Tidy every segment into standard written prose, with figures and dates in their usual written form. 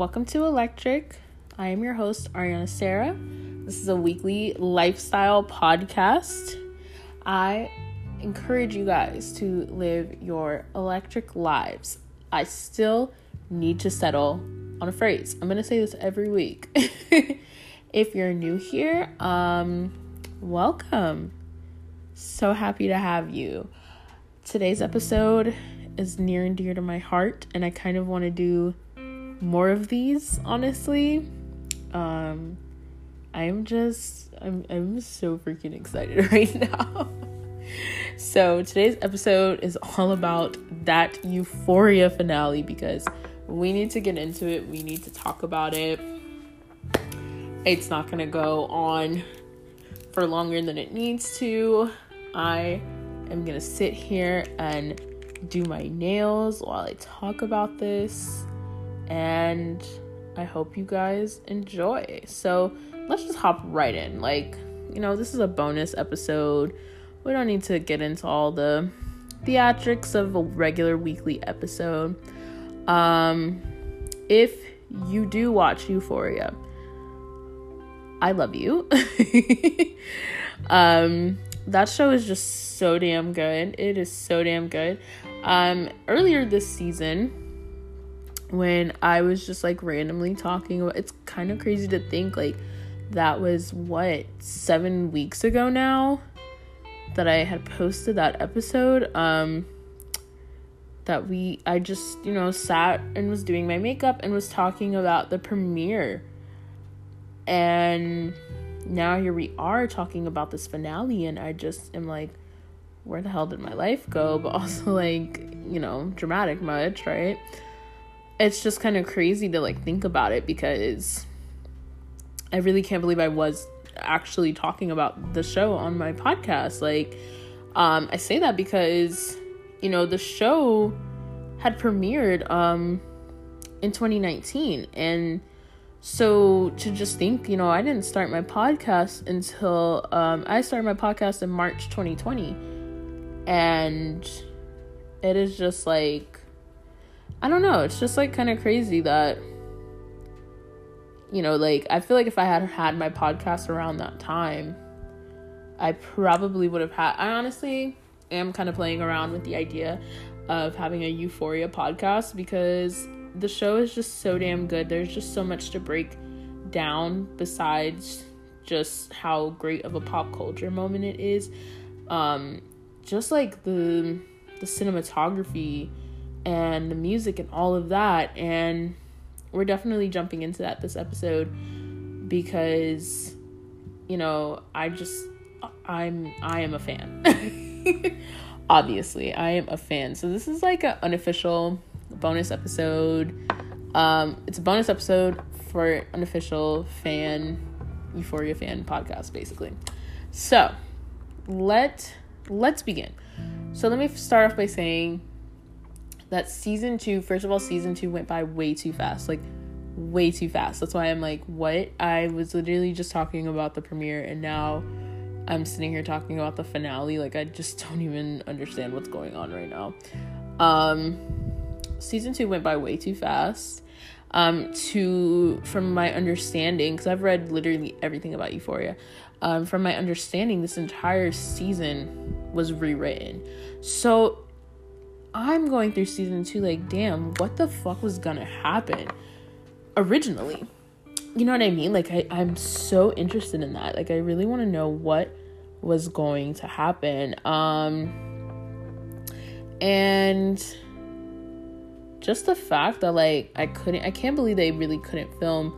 Welcome to Electric. I am your host, Ariana Sara. This is a weekly lifestyle podcast. I encourage you guys to live your electric lives. I still need to settle on a phrase. I'm going to say this every week. If you're new here, welcome. So happy to have you. Today's episode is near and dear to my heart, and I kind of want to do more of these, honestly. I'm so freaking excited right now. So today's episode is all about that Euphoria finale, because we need to get into it. We need to talk about it. It's not gonna go on for longer than it needs to. I am gonna sit here and do my nails while I talk about this, and I hope you guys enjoy. So let's just hop right in. This is a bonus episode. We don't need to get into all the theatrics of a regular weekly episode. If you do watch Euphoria, I love you. That show is just so damn good. It is so damn good. Earlier this season, when I was just randomly talking about, it's kind of crazy to think that was 7 weeks ago now that I had posted that episode, I just sat and was doing my makeup and was talking about the premiere, and now here we are talking about this finale, and I just am where the hell did my life go? But also dramatic much, right? It's just kind of crazy to think about it, because I really can't believe I was actually talking about the show on my podcast. I say that because, the show had premiered in 2019. And so to just think, I didn't start my podcast until I started my podcast in March 2020. And it is just I don't know. It's just kind of crazy that, I feel if I had had my podcast around that time, I probably would have had. I honestly am kind of playing around with the idea of having a Euphoria podcast, because the show is just so damn good. There's just so much to break down besides just how great of a pop culture moment it is. Just the cinematography and the music and all of that, and we're definitely jumping into that this episode, because I am a fan. Obviously I am a fan. So this is an unofficial bonus episode. It's a bonus episode for unofficial fan Euphoria fan podcast, basically. So let's begin. So let me start off by saying that season two went by way too fast, way too fast. That's why I'm what? I was literally just talking about the premiere, and now I'm sitting here talking about the finale. I just don't even understand what's going on right now. Season two went by way too fast. From my understanding, because I've read literally everything about Euphoria, from my understanding, this entire season was rewritten. So I'm going through season two damn, what the fuck was gonna happen originally? You know what I mean? I'm so interested in that. I really want to know what was going to happen. And just the fact that I can't believe they really couldn't film.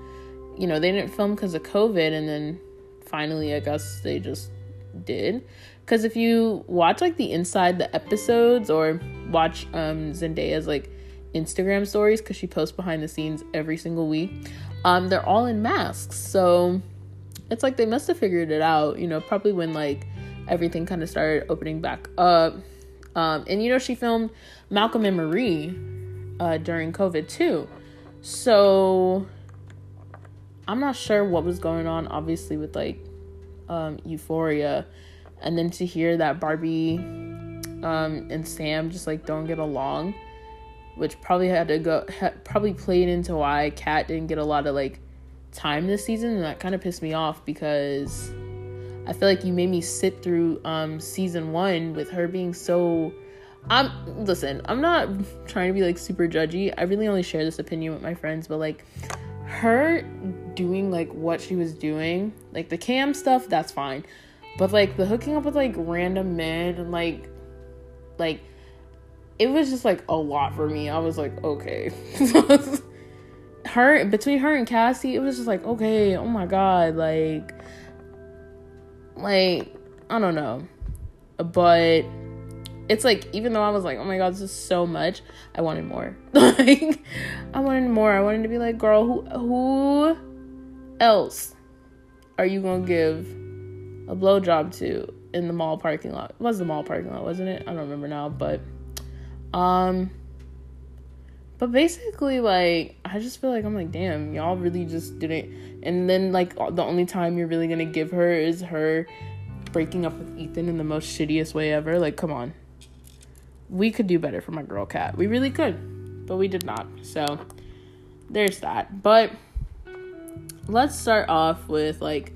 They didn't film because of COVID, and then finally I guess they just did. Because if you watch the inside the episodes, or watch Zendaya's Instagram stories, because she posts behind the scenes every single week, they're all in masks. So it's they must have figured it out, probably when everything kind of started opening back up. And she filmed Malcolm and Marie during COVID too, so I'm not sure what was going on, obviously, with Euphoria. And then to hear that Barbie and Sam just don't get along which probably had to go, probably played into why Kat didn't get a lot of, like, time this season, and that kind of pissed me off, because I feel like you made me sit through season one with her being so... I'm not trying to be, like, super judgy. I really only share this opinion with my friends, but, like, her doing, like, what she was doing, like, the cam stuff, that's fine. But, like, the hooking up with, like, random men and, like, it was just, like, a lot for me. I was like, okay. Between her and Cassie, it was just like, okay, oh my god, like, I don't know. But it's like, even though I was like, oh my god, this is so much, I wanted more. Like, I wanted more. I wanted to be like, girl, who else are you gonna give a blowjob to in the mall parking lot? It was the mall parking lot, wasn't it? I don't remember now, but basically, like, I just feel like, I'm like, damn, y'all really just didn't. And then, like, the only time you're really gonna give her is her breaking up with Ethan in the most shittiest way ever. Like, come on. We could do better for my girl Kat. We really could. But we did not. So, there's that. But let's start off with, like,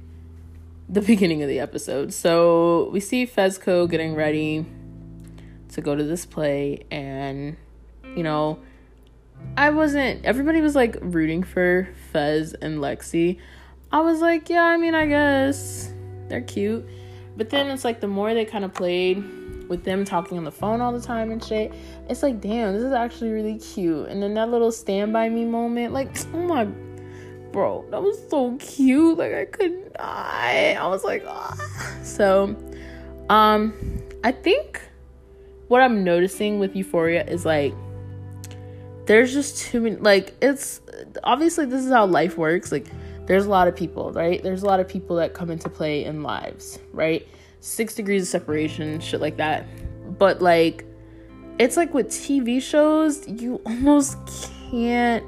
the beginning of the episode. So, we see Fezco getting ready to go to this play. And, you know... everybody was, like, rooting for Fez and Lexi. I was like, yeah, I mean, I guess they're cute. But then it's like, the more they kind of played with them talking on the phone all the time and shit, it's like, damn, this is actually really cute. And then that little Stand By Me moment, like, oh my, bro, that was so cute. Like, I could not. I was like, ah. So, I think what I'm noticing with Euphoria is, like, there's just too many, like, it's, obviously, this is how life works, like, there's a lot of people, right, there's a lot of people that come into play in lives, right, 6 degrees of separation, shit like that, but, like, it's, like, with TV shows, you almost can't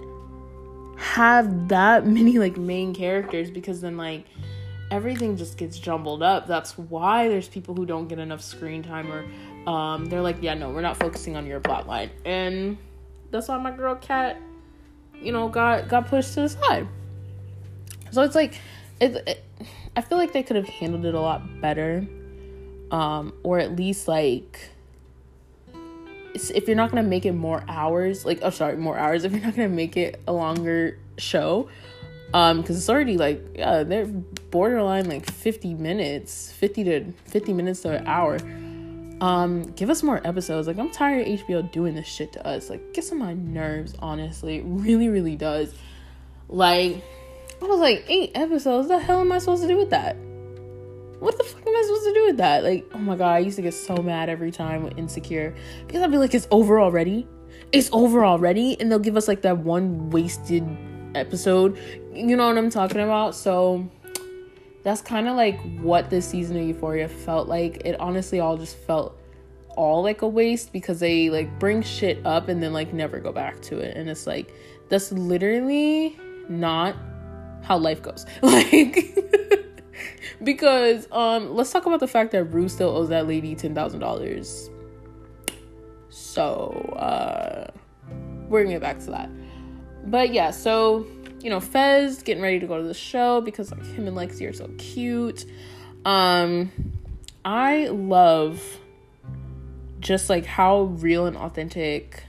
have that many, like, main characters, because then, like, everything just gets jumbled up. That's why there's people who don't get enough screen time, or, they're like, yeah, no, we're not focusing on your plot line, and... that's why my girl Kat, you know, got pushed to the side. So it's like, I feel like they could have handled it a lot better, or at least, like, if you're not gonna make it more hours. If you're not gonna make it a longer show, because it's already like, yeah, they're borderline like 50 minutes to an hour. Give us more episodes. Like, I'm tired of HBO doing this shit to us. Like, gets on my nerves, honestly. It really, really does. Like, I was like, 8 episodes? What the hell am I supposed to do with that? What the fuck am I supposed to do with that? Like, oh my god, I used to get so mad every time with Insecure, because I'd be like, it's over already, and they'll give us, like, that one wasted episode. You know what I'm talking about? So... that's kind of like what this season of Euphoria felt like. It honestly all just felt all like a waste, because they, like, bring shit up and then, like, never go back to it. And it's like, that's literally not how life goes. Like, because let's talk about the fact that Rue still owes that lady $10,000. So we're gonna get back to that. But yeah, so... you know, Fez getting ready to go to the show because, like, him and Lexi are so cute. I love just, like, how real and authentic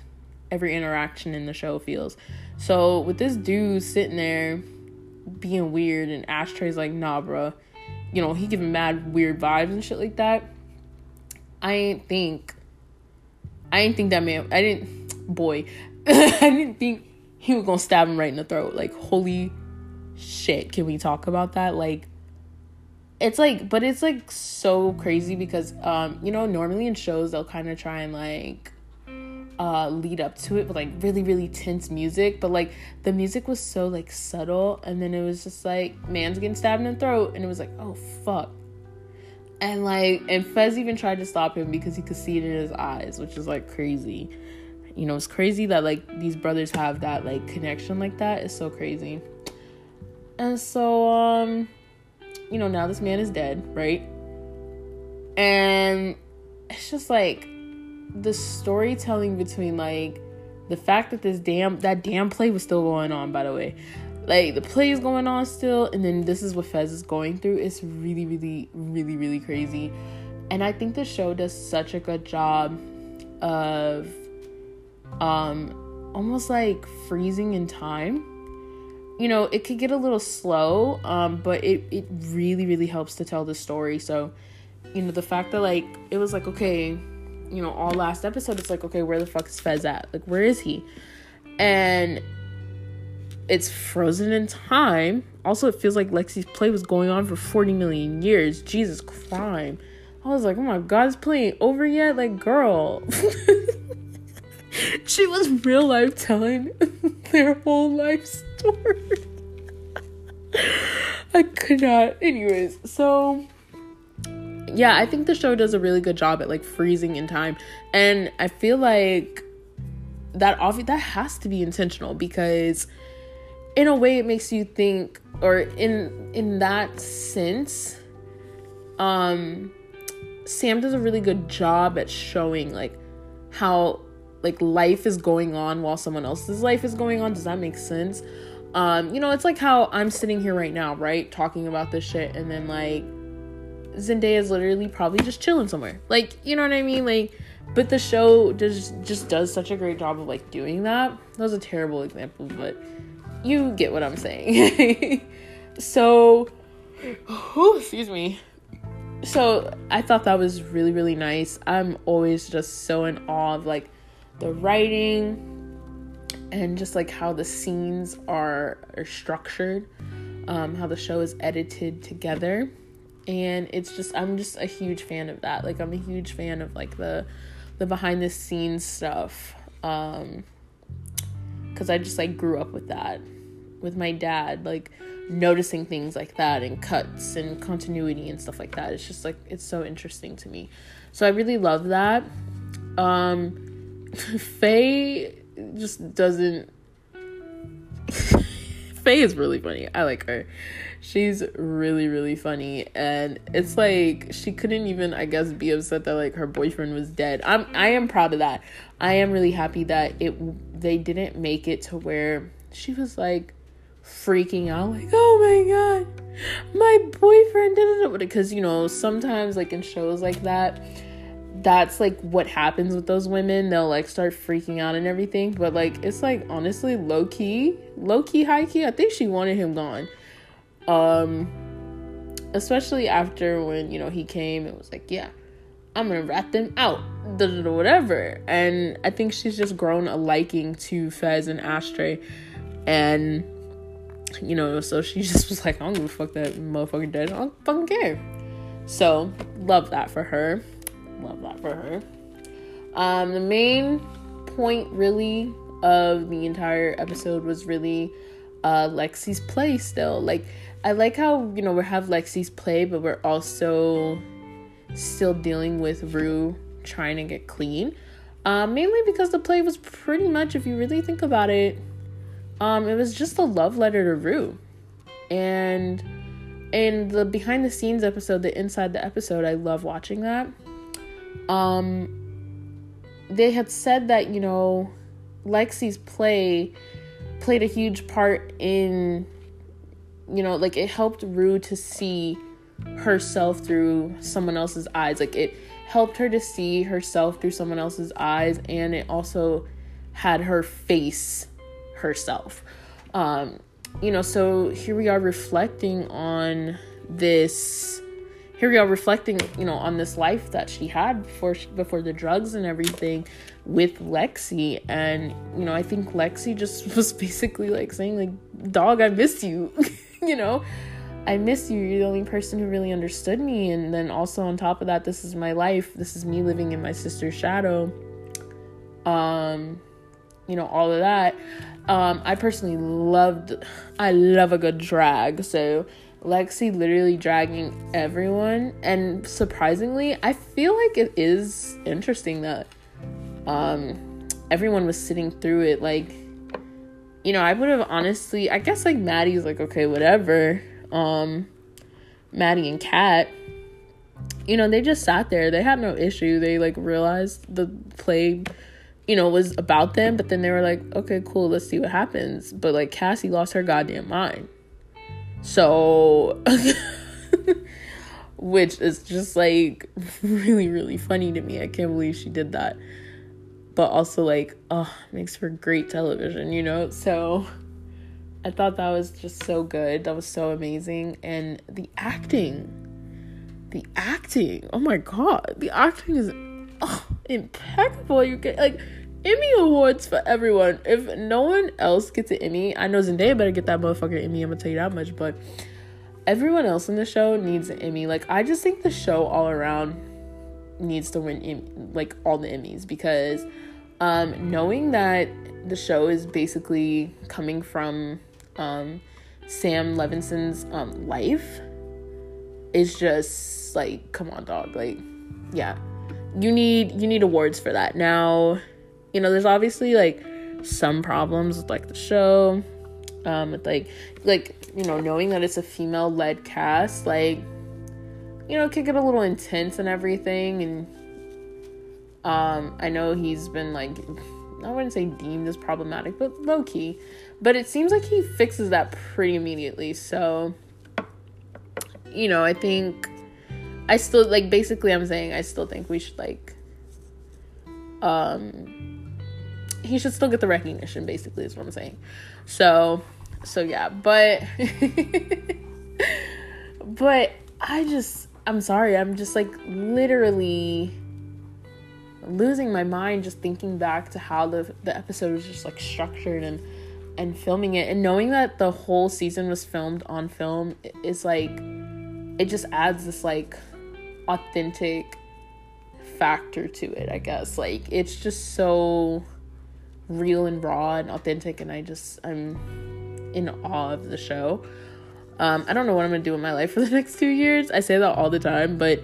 every interaction in the show feels. So with this dude sitting there being weird, and Ashtray's like, nah, bruh, you know, he giving mad weird vibes and shit like that. I didn't think he was gonna stab him right in the throat. Like, holy shit, can we talk about that? Like, it's like, but it's like so crazy, because you know, normally in shows they'll kind of try and, like, lead up to it with, like, really, really tense music, but, like, the music was so, like, subtle, and then it was just like, man's getting stabbed in the throat, and it was like, oh fuck. And, like, and Fez even tried to stop him because he could see it in his eyes, which is, like, crazy. You know, it's crazy that, like, these brothers have that, like, connection like that. It's so crazy. And so, you know, now this man is dead, right? And it's just, like, the storytelling between, like, The fact that that damn play was still going on, by the way. Like, the play is going on still, and then this is what Fez is going through. It's really, really, really, really crazy. And I think the show does such a good job of almost like freezing in time. You know, it could get a little slow, but it really, really helps to tell the story. So, you know, the fact that, like, it was like, okay, you know, all last episode, it's like, okay, where the fuck is Fez at? Like, where is he? And it's frozen in time. Also, it feels like Lexi's play was going on for 40 million years. Jesus crime. I was like, oh my god, this play ain't over yet? Like, girl. She was real life telling their whole life story. I could not. Anyways, so yeah, I think the show does a really good job at, like, freezing in time. And I feel like that has to be intentional, because in a way it makes you think, or in that sense, Sam does a really good job at showing, like, how, like, life is going on while someone else's life is going on. Does that make sense? You know, it's like how I'm sitting here right now, right, talking about this shit, and then, like, Zendaya is literally probably just chilling somewhere. Like, you know what I mean? Like, but the show just does such a great job of, like, doing that. That was a terrible example, but you get what I'm saying. So, excuse me. So I thought that was really, really nice. I'm always just so in awe of, like, the writing and just, like, how the scenes are structured, how the show is edited together. And it's just, I'm just a huge fan of that. Like, I'm a huge fan of, like, the behind the scenes stuff. 'Cause I just, like, grew up with that with my dad, like, noticing things like that and cuts and continuity and stuff like that. It's just, like, it's so interesting to me. So I really love that. Faye just doesn't... Faye is really funny. I like her. She's really, really funny. And it's like, she couldn't even, I guess, be upset that, like, her boyfriend was dead. I am proud of that. I am really happy that they didn't make it to where she was, like, freaking out, like, oh my god, my boyfriend didn't, because, you know, sometimes, like, in shows like that, that's, like, what happens with those women. They'll, like, start freaking out and everything, but, like, it's, like, honestly, low-key high-key, I think she wanted him gone, especially after when, you know, he came. It was like, yeah, I'm gonna rat them out, whatever. And I think she's just grown a liking to Fez and Ashtray, and, you know, so she just was like, I don't give a fuck that motherfucker dead. I don't fucking care. So, love that for her. The main point, really, of the entire episode was really Lexi's play still. Like, I like how, you know, we have Lexi's play, but we're also still dealing with Rue trying to get clean. Mainly because the play was pretty much, if you really think about it, it was just a love letter to Rue. And in the behind the scenes episode, the inside the episode, I love watching that. They had said that, you know, Lexi's play played a huge part in, you know, like, it helped Rue to see herself through someone else's eyes. Like, it helped her to see herself through someone else's eyes, and it also had her face herself. You know, so here we are reflecting, you know, on this life that she had before the drugs and everything with Lexi. And, you know, I think Lexi just was basically, like, saying, like, dog, I miss you. You know, I miss you. You're the only person who really understood me. And then also on top of that, this is my life. This is me living in my sister's shadow. You know, all of that. I personally love a good drag. So Lexi literally dragging everyone, and surprisingly, I feel like it is interesting that everyone was sitting through it. Like, you know, I would have honestly, I guess, like, Maddie's like, okay, whatever. Maddie and Kat, you know, they just sat there. They had no issue. They, like, realized the play, you know, was about them. But then they were like, okay, cool, let's see what happens. But, like, Cassie lost her goddamn mind. So, which is just, like, really, really funny to me. I can't believe she did that. But also, like, oh, makes for great television, you know? So I thought that was just so good. That was so amazing. And the acting, oh my God, the acting is impeccable. You get, like, Emmy awards for everyone. If no one else gets an Emmy, I know Zendaya better get that motherfucking Emmy, I'm gonna tell you that much, but everyone else in the show needs an Emmy. Like, I just think the show all around needs to win like all the Emmys, because knowing that the show is basically coming from Sam Levinson's life, it's just like, come on, dog. Like, yeah, you need awards for that. Now, you know, there's obviously like some problems with like the show, with like you know, knowing that it's a female-led cast, like, you know, it can get a little intense and everything. And I know he's been, like, I wouldn't say deemed as problematic, but low-key. But it seems like he fixes that pretty immediately. So, you know, I think I still, like, basically I'm saying I still think we should, like, he should still get the recognition, basically, is what I'm saying. So yeah, but but I'm sorry, I'm just, like, literally losing my mind just thinking back to how the episode was just, like, structured and filming it. And knowing that the whole season was filmed on film is, like, it just adds this, like, authentic factor to it, I guess. Like, it's just so real and raw and authentic, and I'm in awe of the show. I don't know what I'm gonna do with my life for the next 2 years. I say that all the time, but,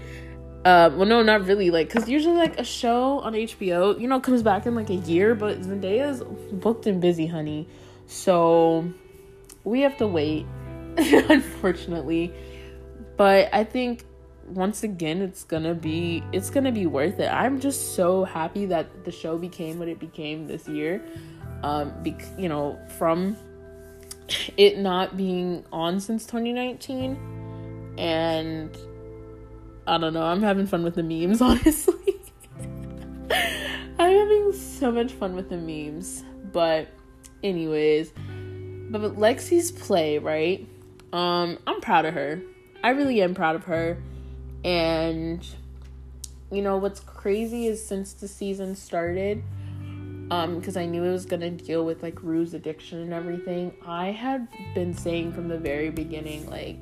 well, no, not really, like, because usually, like, a show on HBO, you know, comes back in, like, a year, but Zendaya's booked and busy, honey, so we have to wait, unfortunately. But I think, once again, it's gonna be worth it. I'm just so happy that the show became what it became this year, you know, from it not being on since 2019, and I don't know, I'm having fun with the memes, honestly. I'm having so much fun with the memes. But anyways, but Lexi's play, right? I'm proud of her. I really am proud of her. And you know what's crazy is since the season started, because I knew it was gonna deal with, like, Rue's addiction and everything, I had been saying from the very beginning, like,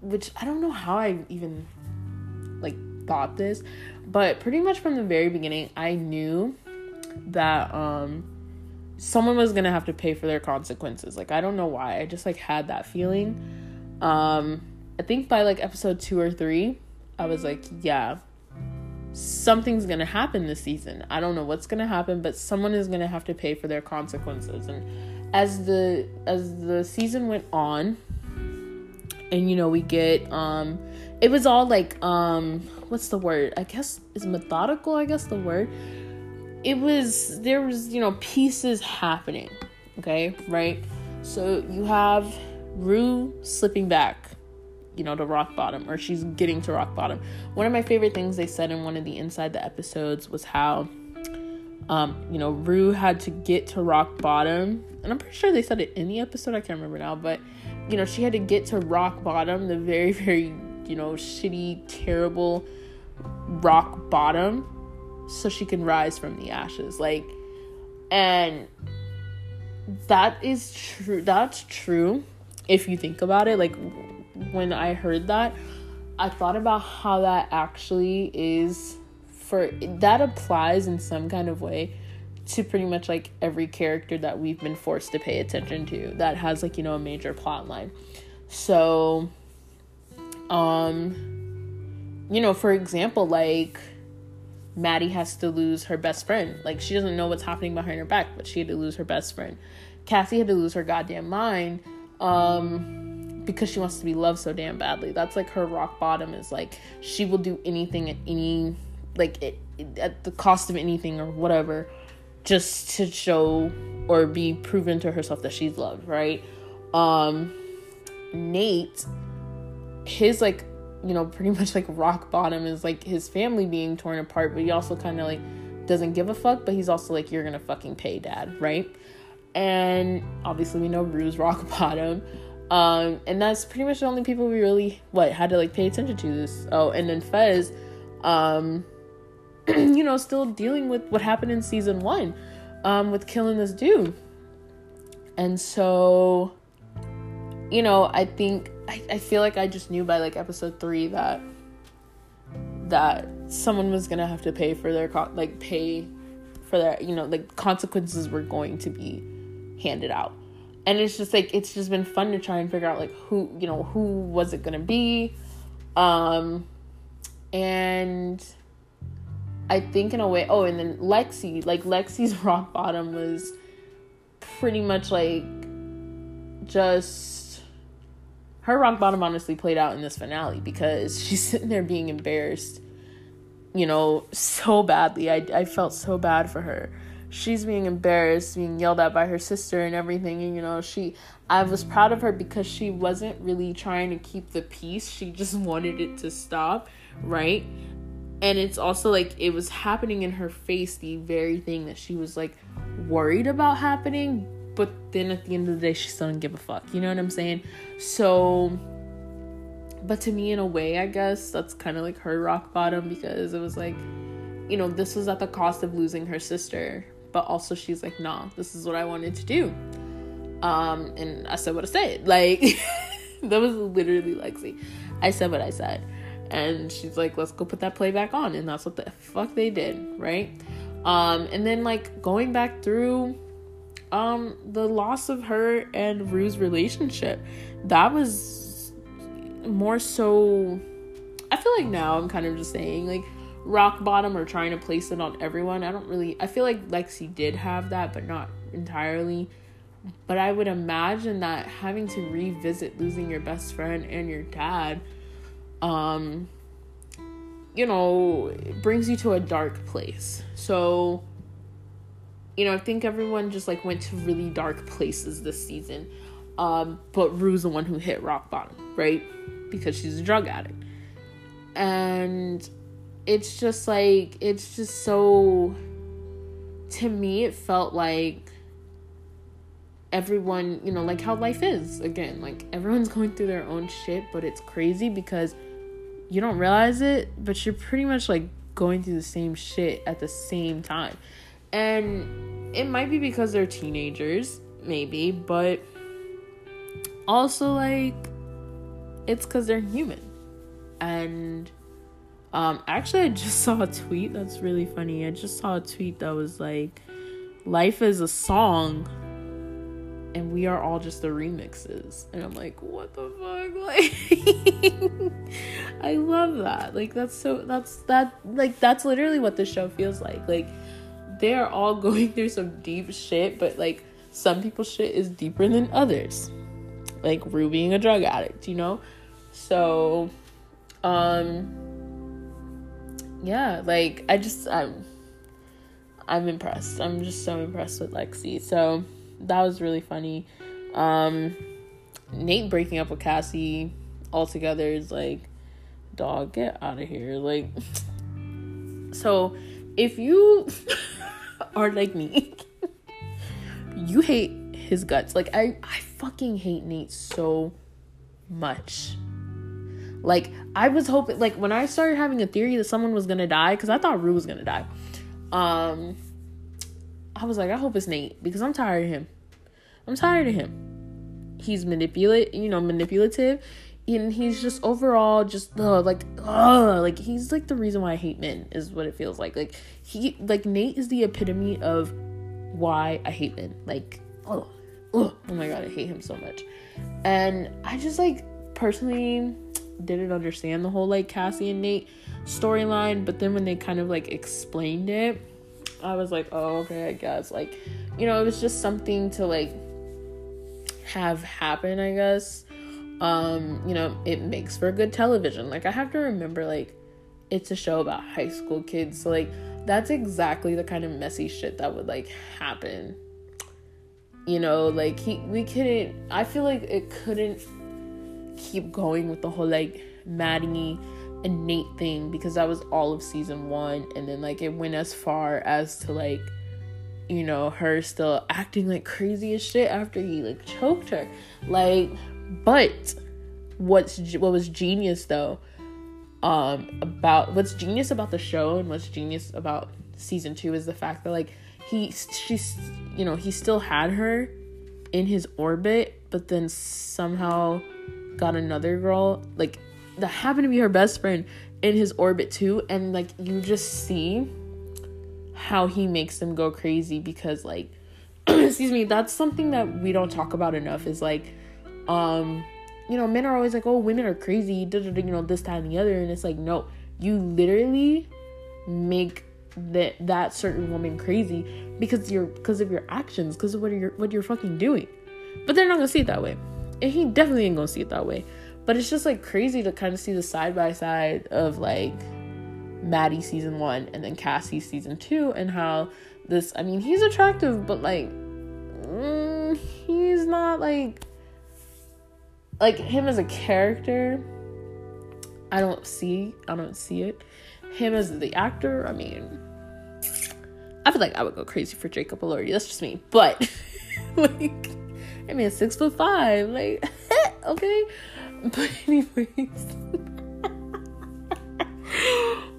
which I don't know how I even, like, thought this, but pretty much from the very beginning, I knew that, someone was gonna have to pay for their consequences. Like, I don't know why, I just, like, had that feeling. I think by, like, episode 2 or 3, I was like, yeah, something's gonna happen this season. I don't know what's gonna happen, but someone is gonna have to pay for their consequences. And as the season went on, and, you know, we get it was all, like, what's the word, I guess, is methodical, I guess the word. There was, you know, pieces happening. Okay, right? So you have Rue slipping back, you know, to rock bottom, or she's getting to rock bottom. One of my favorite things they said in one of the Inside the Episodes was how, you know, Rue had to get to rock bottom, and I'm pretty sure they said it in the episode, I can't remember now, but, you know, she had to get to rock bottom, the very, very, you know, shitty, terrible rock bottom, so she can rise from the ashes. Like, and that is true. That's true. If you think about it, like, when I heard that, I thought about how that actually is for, that applies in some kind of way to pretty much, like, every character that we've been forced to pay attention to that has, like, you know, a major plot line. So, you know, for example, like, Maddie has to lose her best friend. Like, she doesn't know what's happening behind her back, but she had to lose her best friend. Cassie had to lose her goddamn mind, because she wants to be loved so damn badly. That's, like, her rock bottom, is, like, she will do anything at any like at the cost of anything or whatever, just to show or be proven to herself that she's loved, right? Nate, his like, you know, pretty much like rock bottom is like his family being torn apart, but he also kind of like doesn't give a fuck, but he's also like, you're gonna fucking pay, dad, right? And obviously we know Rue's rock bottom, and that's pretty much the only people we really had to like pay attention to this. Oh, and then Fez, you know, still dealing with what happened in season one, with killing this dude. And so, you know, I think I feel like I just knew by like episode 3 that someone was gonna have to pay for their you know, like consequences were going to be handed out. And it's just like, it's just been fun to try and figure out like who, you know, who was it gonna be, and I think in a way, oh, and then Lexi, like Lexi's rock bottom was pretty much like just, her rock bottom honestly played out in this finale because she's sitting there being embarrassed, you know, so badly. I felt so bad for her. She's being embarrassed, being yelled at by her sister and everything. And, you know, I was proud of her because she wasn't really trying to keep the peace. She just wanted it to stop, right? And it's also like it was happening in her face, the very thing that she was like worried about happening. But then at the end of the day, she still didn't give a fuck. You know what I'm saying? So, but to me, in a way, I guess that's kind of like her rock bottom, because it was like, you know, this was at the cost of losing her sister. But also she's like, nah, this is what I wanted to do. And I said what I said. Like, that was literally Lexi. I said what I said. And she's like, let's go put that play back on. And that's what the fuck they did, right? And then, like, going back through the loss of her and Rue's relationship, that was more so... I feel like now I'm kind of just saying, like, rock bottom or trying to place it on everyone. I feel like Lexi did have that, but not entirely. But I would imagine that having to revisit losing your best friend and your dad... you know, it brings you to a dark place. So, you know, I think everyone just like went to really dark places this season. But Rue's the one who hit rock bottom, right? Because she's a drug addict. And it's just like, it's just so, to me, it felt like everyone, you know, like how life is again, like everyone's going through their own shit, but it's crazy because you don't realize it, but you're pretty much like going through the same shit at the same time. And it might be because they're teenagers, maybe, but also like it's because they're human. And actually, I just saw a tweet that's really funny. I just saw a tweet that was like, life is a song and we are all just the remixes. And I'm like, what the fuck? Like, I love that. Like, that's literally what the show feels like. Like, they're all going through some deep shit, but like some people's shit is deeper than others. Like Rue being a drug addict, you know? So, yeah, like I'm impressed. I'm just so impressed with Lexi. So that was really funny. Nate breaking up with Cassie altogether is like, dog, get out of here. Like, so if you are like me, you hate his guts. Like, I fucking hate Nate so much. Like, I was hoping, like, when I started having a theory that someone was gonna die, because I thought Rue was gonna die, I was like, I hope it's Nate, because I'm tired of him. He's manipulative, and he's just overall just, like, he's, like, the reason why I hate men, is what it feels like. Like, Nate is the epitome of why I hate men. Like, oh my God, I hate him so much. And I just, like, personally didn't understand the whole, like, Cassie and Nate storyline, but then when they kind of, like, explained it, I was like, oh, okay, I guess, like, you know, it was just something to, like, have happen, I guess. You know, it makes for good television. Like, I have to remember, like, it's a show about high school kids, so, like, that's exactly the kind of messy shit that would, like, happen, you know, like, I feel like it couldn't keep going with the whole, like, Maddie and Nate thing, because that was all of season one, and then, like, it went as far as to, like, you know, her still acting like crazy as shit after he, like, choked her, like, but what's genius about the show and what's genius about season two is the fact that, like, he still had her in his orbit, but then somehow got another girl, like, that happened to be her best friend in his orbit too, and, like, you just see how he makes them go crazy, because, like, excuse me, that's something that we don't talk about enough, is, like, you know, men are always like, oh, women are crazy, you know, this, that, and the other, and it's like, no, you literally make that certain woman crazy because of your actions, because of what you're fucking doing. But they're not gonna see it that way, and he definitely ain't gonna see it that way. But it's just, like, crazy to kind of see the side-by-side of, like, Maddie season one and then Cassie season two, and how this, I mean, he's attractive, but, like, he's not, like, him as a character, I don't see it. Him as the actor, I mean, I feel like I would go crazy for Jacob Elordi. That's just me. But, like, I mean, 6'5", like, okay. But anyways,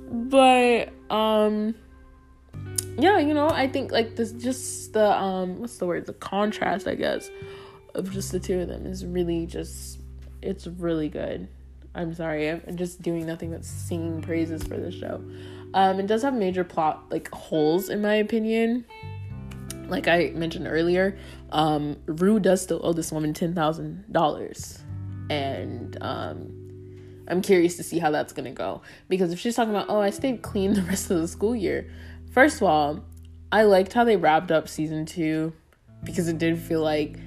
but, yeah, you know, I think, like, this, just the, what's the word, the contrast, I guess, of just the two of them is really just, it's really good. I'm sorry, I'm just doing nothing but singing praises for this show. It does have major plot, like, holes, in my opinion. Like I mentioned earlier, Rue does still owe this woman $10,000. And I'm curious to see how that's gonna go, because if she's talking about, oh, I stayed clean the rest of the school year, first of all, I liked how they wrapped up season two, because it did feel like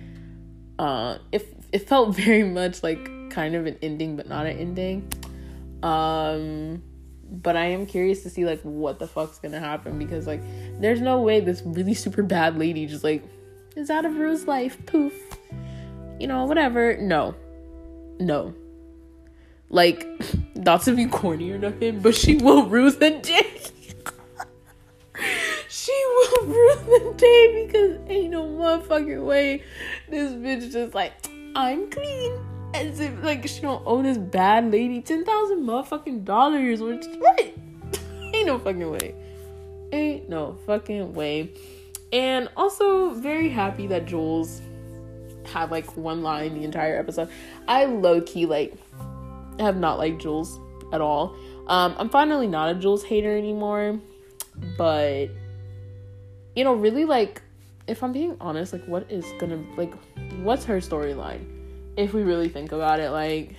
it felt very much like kind of an ending but not an ending. But I am curious to see, like, what the fuck's gonna happen, because, like, there's no way this really super bad lady just, like, is out of Rue's life, poof, you know, whatever. No, like, not to be corny or nothing, but she will rue the day. She will rue the day, because ain't no motherfucking way this bitch just, like, I'm clean, as if, like, she don't owe this bad lady $10,000 motherfucking dollars, which, what? ain't no fucking way. And also, very happy that Jules had, like, one line the entire episode. I low-key, like, have not liked Jules at all. I'm finally not a Jules hater anymore, but, you know, really, like, if I'm being honest, like, what's her storyline, if we really think about it? Like,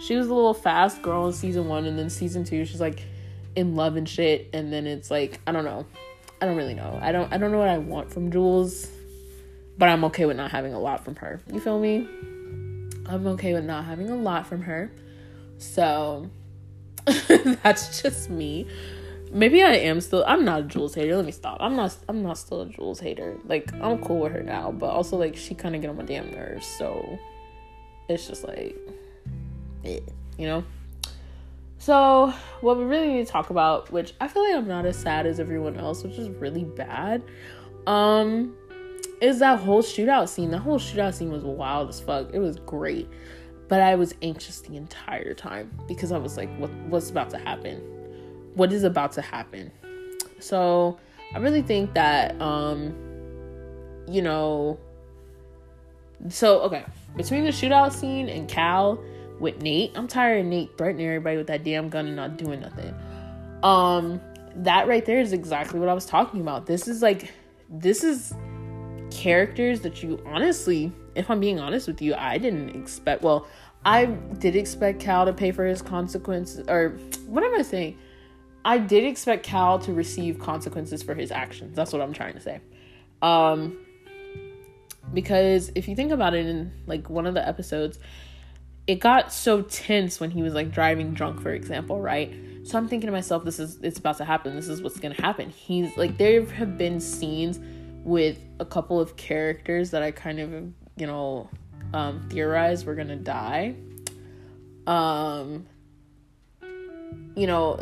she was a little fast girl in season one, and then season two she's, like, in love and shit, and then it's like, I don't know what I want from Jules. But I'm okay with not having a lot from her. You feel me? I'm okay with not having a lot from her. So, that's just me. Maybe I am still... I'm not a Jules hater. Let me stop. I'm not still a Jules hater. Like, I'm cool with her now. But also, like, she kind of get on my damn nerves. So, it's just like... eh, you know? So, what we really need to talk about, which I feel like I'm not as sad as everyone else, which is really bad. Is that whole shootout scene. The whole shootout scene was wild as fuck. It was great. But I was anxious the entire time, because I was like, what's about to happen? What is about to happen? So I really think that, you know, so, okay. Between the shootout scene and Cal with Nate, I'm tired of Nate threatening everybody with that damn gun and not doing nothing. That right there is exactly what I was talking about. This is characters that you honestly, if I'm being honest with you, I did expect Cal to pay for his consequences, or what am I saying? I did expect Cal to receive consequences for his actions. That's what I'm trying to say. Because if you think about it, in, like, one of the episodes, it got so tense when he was, like, driving drunk, for example, right? So I'm thinking to myself, it's about to happen. This is what's going to happen. He's like, there have been scenes with a couple of characters that I kind of, you know, theorized were going to die. You know,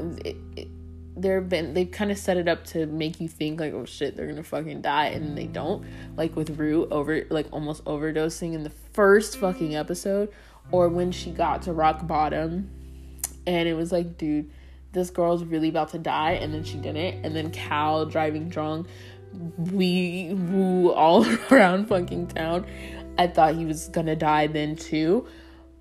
they've kind of set it up to make you think like, oh shit, they're gonna fucking die, and they don't. Like with Rue almost overdosing in the first fucking episode, or when she got to rock bottom, and it was like, dude, this girl's really about to die, and then she didn't. And then Cal driving drunk, we woo all around fucking town. I thought he was gonna die then too.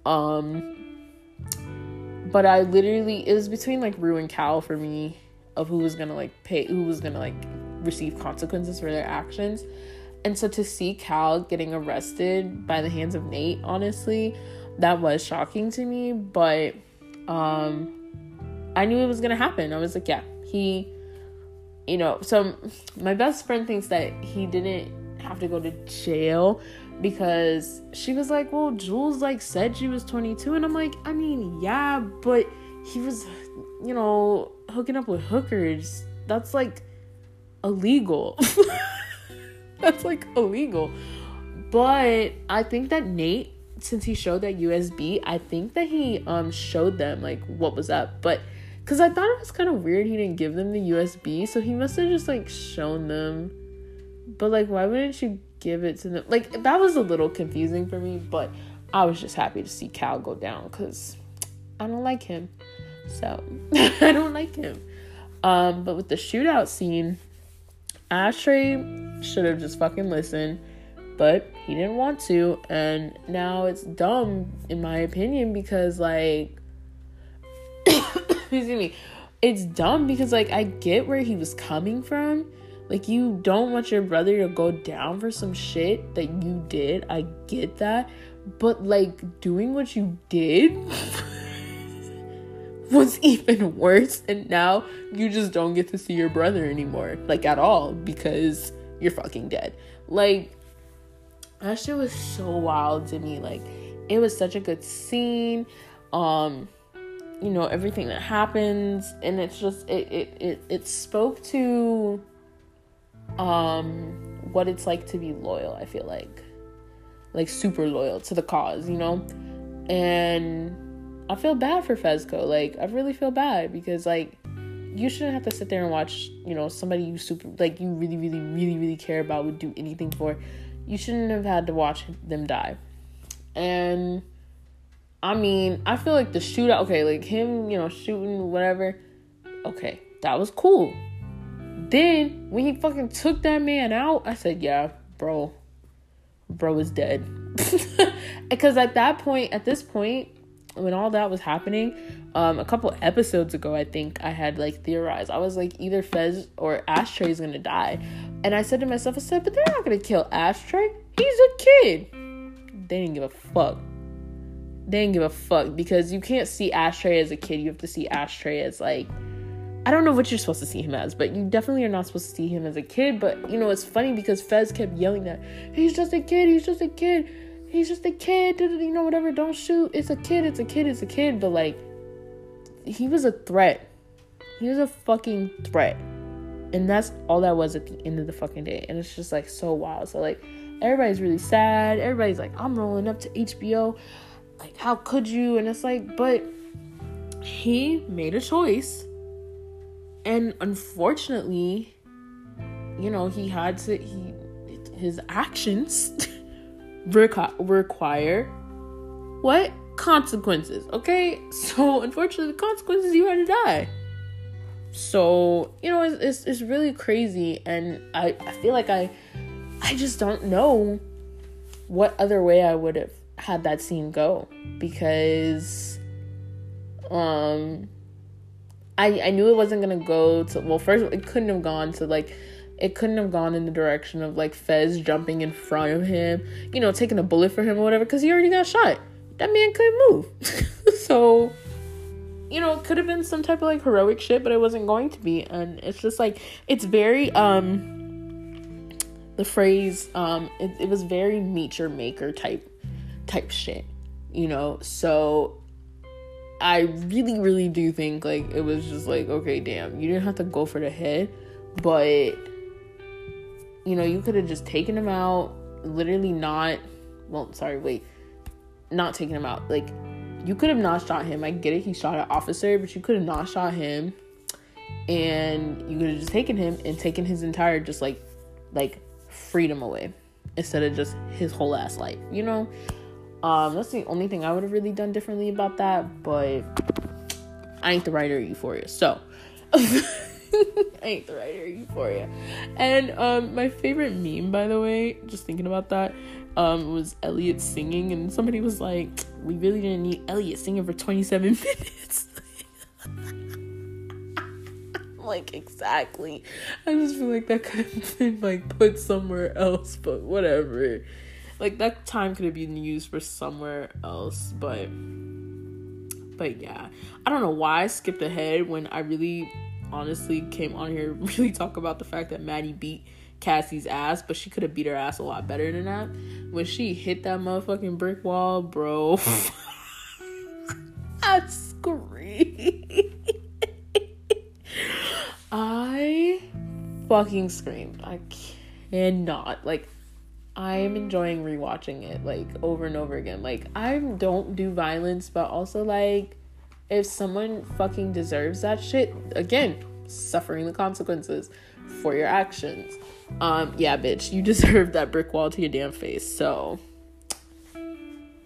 But I literally, it was between, like, Rue and Cal for me of who was gonna, like, pay, who was gonna, like, receive consequences for their actions. And so to see Cal getting arrested by the hands of Nate, honestly, that was shocking to me. But I knew it was gonna happen. I was like, yeah, he, you know, so my best friend thinks that he didn't have to go to jail, because she was like, well, Jules, like, said she was 22. And I'm like, I mean, yeah, but he was, you know, hooking up with hookers. That's, like, illegal. That's, like, illegal. But I think that Nate, since he showed that USB, I think that he showed them, like, what was up. But, because I thought it was kind of weird he didn't give them the USB. So he must have just, like, shown them. But, like, why wouldn't you give it to them? Like, that was a little confusing for me, but I was just happy to see Cal go down, because I don't like him. So, I don't like him. But with the shootout scene, Ashtray should have just fucking listened, but he didn't want to, and now it's dumb, in my opinion, because, like, excuse me, it's dumb, because, like, I get where he was coming from. Like, you don't want your brother to go down for some shit that you did. I get that. But, like, doing what you did was even worse. And now you just don't get to see your brother anymore. Like, at all. Because you're fucking dead. Like, that shit was so wild to me. Like, it was such a good scene. You know, everything that happens. And it's just, it spoke to what it's like to be loyal, I feel like super loyal to the cause, you know. And I feel bad for Fezco. Like, I really feel bad, because, like, you shouldn't have to sit there and watch, you know, somebody you super, like, you really, really, really, really care about, would do anything for. You shouldn't have had to watch them die. And I mean, I feel like the shootout, okay, like him, you know, shooting whatever, okay, that was cool. Then, when he fucking took that man out, I said, yeah, bro is dead. Because at this point, when all that was happening, a couple episodes ago, I think I had, like, theorized. I was like, either Fez or Ashtray is going to die. And I said to myself, but they're not going to kill Ashtray. He's a kid. They didn't give a fuck. Because you can't see Ashtray as a kid. You have to see Ashtray as, like, I don't know what you're supposed to see him as, but you definitely are not supposed to see him as a kid. But, you know, it's funny because Fez kept yelling that, he's just a kid, you know, whatever, don't shoot, it's a kid, but, like, he was a threat. He was a fucking threat. And that's all that was at the end of the fucking day. And it's just, like, so wild. So, like, everybody's really sad. Everybody's like, I'm rolling up to HBO. Like, how could you? And it's like, but he made a choice. And unfortunately, you know, his actions require what? Consequences, okay? So, unfortunately, the consequences, you had to die. So, you know, it's really crazy, and I feel like I just don't know what other way I would have had that scene go, because, I knew it wasn't going to go to, well, first, it couldn't have gone in the direction of, like, Fez jumping in front of him, you know, taking a bullet for him or whatever, because he already got shot. That man couldn't move. So, you know, it could have been some type of, like, heroic shit, but it wasn't going to be. And it's just, like, it's very, the phrase, it was very meet your maker type shit, you know. So I really, really do think, like, it was just like, okay, damn, you didn't have to go for the head, but, you know, you could have just taken him out, literally not, well, sorry, wait, not taking him out, like, you could have not shot him. I get it, he shot an officer, but you could have not shot him, and you could have just taken him and taken his entire, just, like, freedom away, instead of just his whole ass life, you know? That's the only thing I would have really done differently about that, but I ain't the writer of Euphoria, so and my favorite meme, by the way, just thinking about that, was Elliot singing, and somebody was like, we really didn't need Elliot singing for 27 minutes. Like, exactly. I just feel like that could have been, like, put somewhere else, but whatever. Like, that time could have been used for somewhere else, but yeah. I don't know why I skipped ahead when I really, honestly, came on here really talk about the fact that Maddie beat Cassie's ass, but she could have beat her ass a lot better than that. When she hit that motherfucking brick wall, bro, I screamed. I fucking screamed. I cannot, like, I'm enjoying rewatching it, like, over and over again. Like, I don't do violence, but also, like, if someone fucking deserves that shit, again, suffering the consequences for your actions. Yeah, bitch, you deserve that brick wall to your damn face, so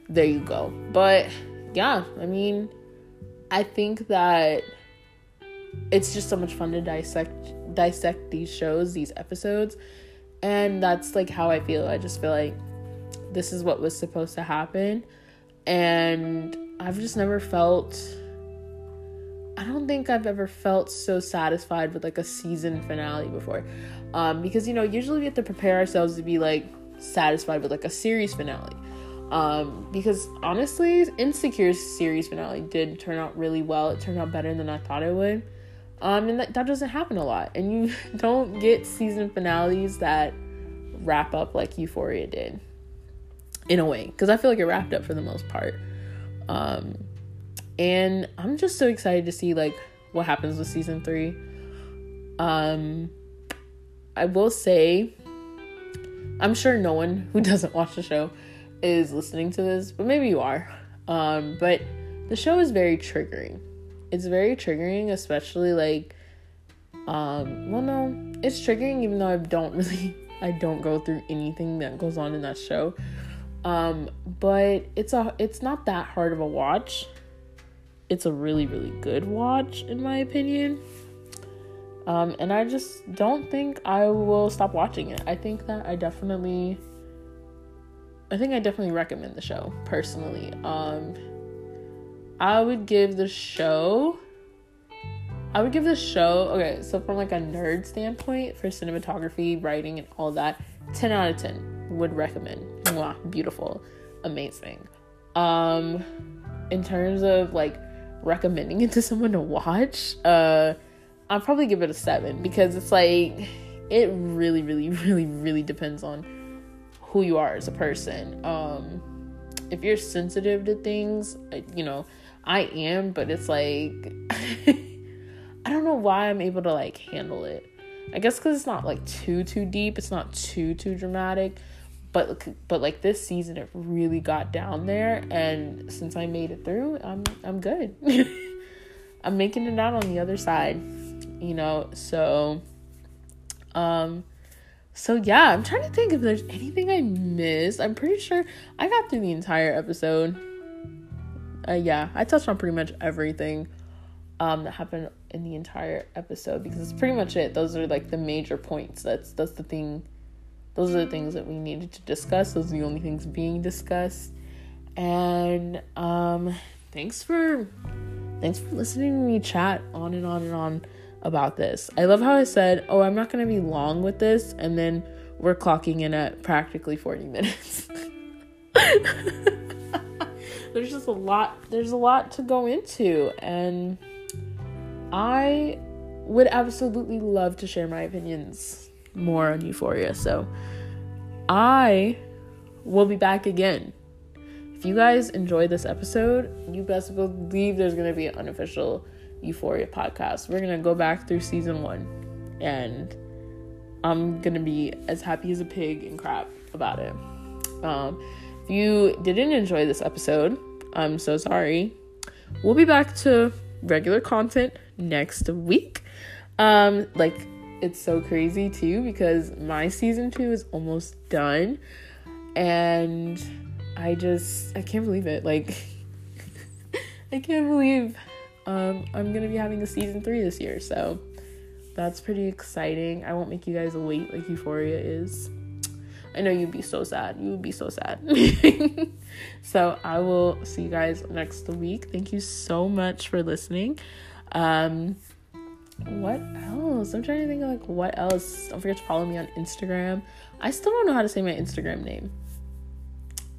there you go. But yeah, I mean, I think that it's just so much fun to dissect these shows, these episodes, and that's, like, how I feel. I just feel like this is what was supposed to happen, and I've just never felt, I don't think I've ever felt so satisfied with, like, a season finale before, because, you know, usually we have to prepare ourselves to be, like, satisfied with, like, a series finale, because honestly, Insecure's series finale did turn out really well. It turned out better than I thought it would, and that doesn't happen a lot, and you don't get season finales that wrap up like Euphoria did, in a way, because I feel like it wrapped up for the most part, and I'm just so excited to see, like, what happens with season 3. I will say, I'm sure no one who doesn't watch the show is listening to this, but maybe you are, but the show is very triggering. It's very triggering, especially, like, well, no, it's triggering even though I don't go through anything that goes on in that show, but it's not that hard of a watch. It's a really, really good watch, in my opinion, and I just don't think I will stop watching it. I think that I definitely recommend the show, personally. I would give the show, okay, so from, like, a nerd standpoint, for cinematography, writing, and all that, 10 out of 10, would recommend. Mwah, beautiful, amazing. In terms of, like, recommending it to someone to watch, I'll probably give it a 7, because it's, like, it really, really, really, really depends on who you are as a person. If you're sensitive to things, you know, I am, but it's like, I don't know why I'm able to, like, handle it. I guess because it's not, like, too deep, it's not too dramatic, but like, this season it really got down there, and since I made it through, I'm good. I'm making it out on the other side, you know, so yeah, I'm trying to think if there's anything I missed. I'm pretty sure I got through the entire episode. Yeah, I touched on pretty much everything that happened in the entire episode, because it's pretty much it. Those are, like, the major points. That's the thing. Those are the things that we needed to discuss. Those are the only things being discussed. And thanks for listening to me chat on and on and on about this. I love how I said, oh, I'm not going to be long with this, and then we're clocking in at practically 40 minutes. There's just a lot to go into, and I would absolutely love to share my opinions more on Euphoria, so I will be back again If you guys enjoyed this episode, you best believe there's going to be an unofficial Euphoria podcast. We're going to go back through season 1, and I'm going to be as happy as a pig and crap about it. If you didn't enjoy this episode, I'm so sorry. We'll be back to regular content next week. It's so crazy too, because my season 2 is almost done, and I can't believe it. I can't believe I'm gonna be having a season 3 this year, so that's pretty exciting. I won't make you guys wait like Euphoria is. I know you'd be so sad. You would be so sad. So I will see you guys next week. Thank you so much for listening. What else? I'm trying to think of what else. Don't forget to follow me on Instagram. I still don't know how to say my Instagram name,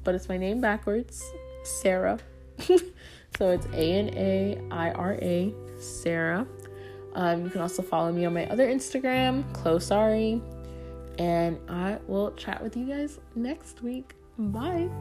but it's my name backwards, Sarah. So it's Anaira, Sarah. You can also follow me on my other Instagram, Closari. And I will chat with you guys next week. Bye.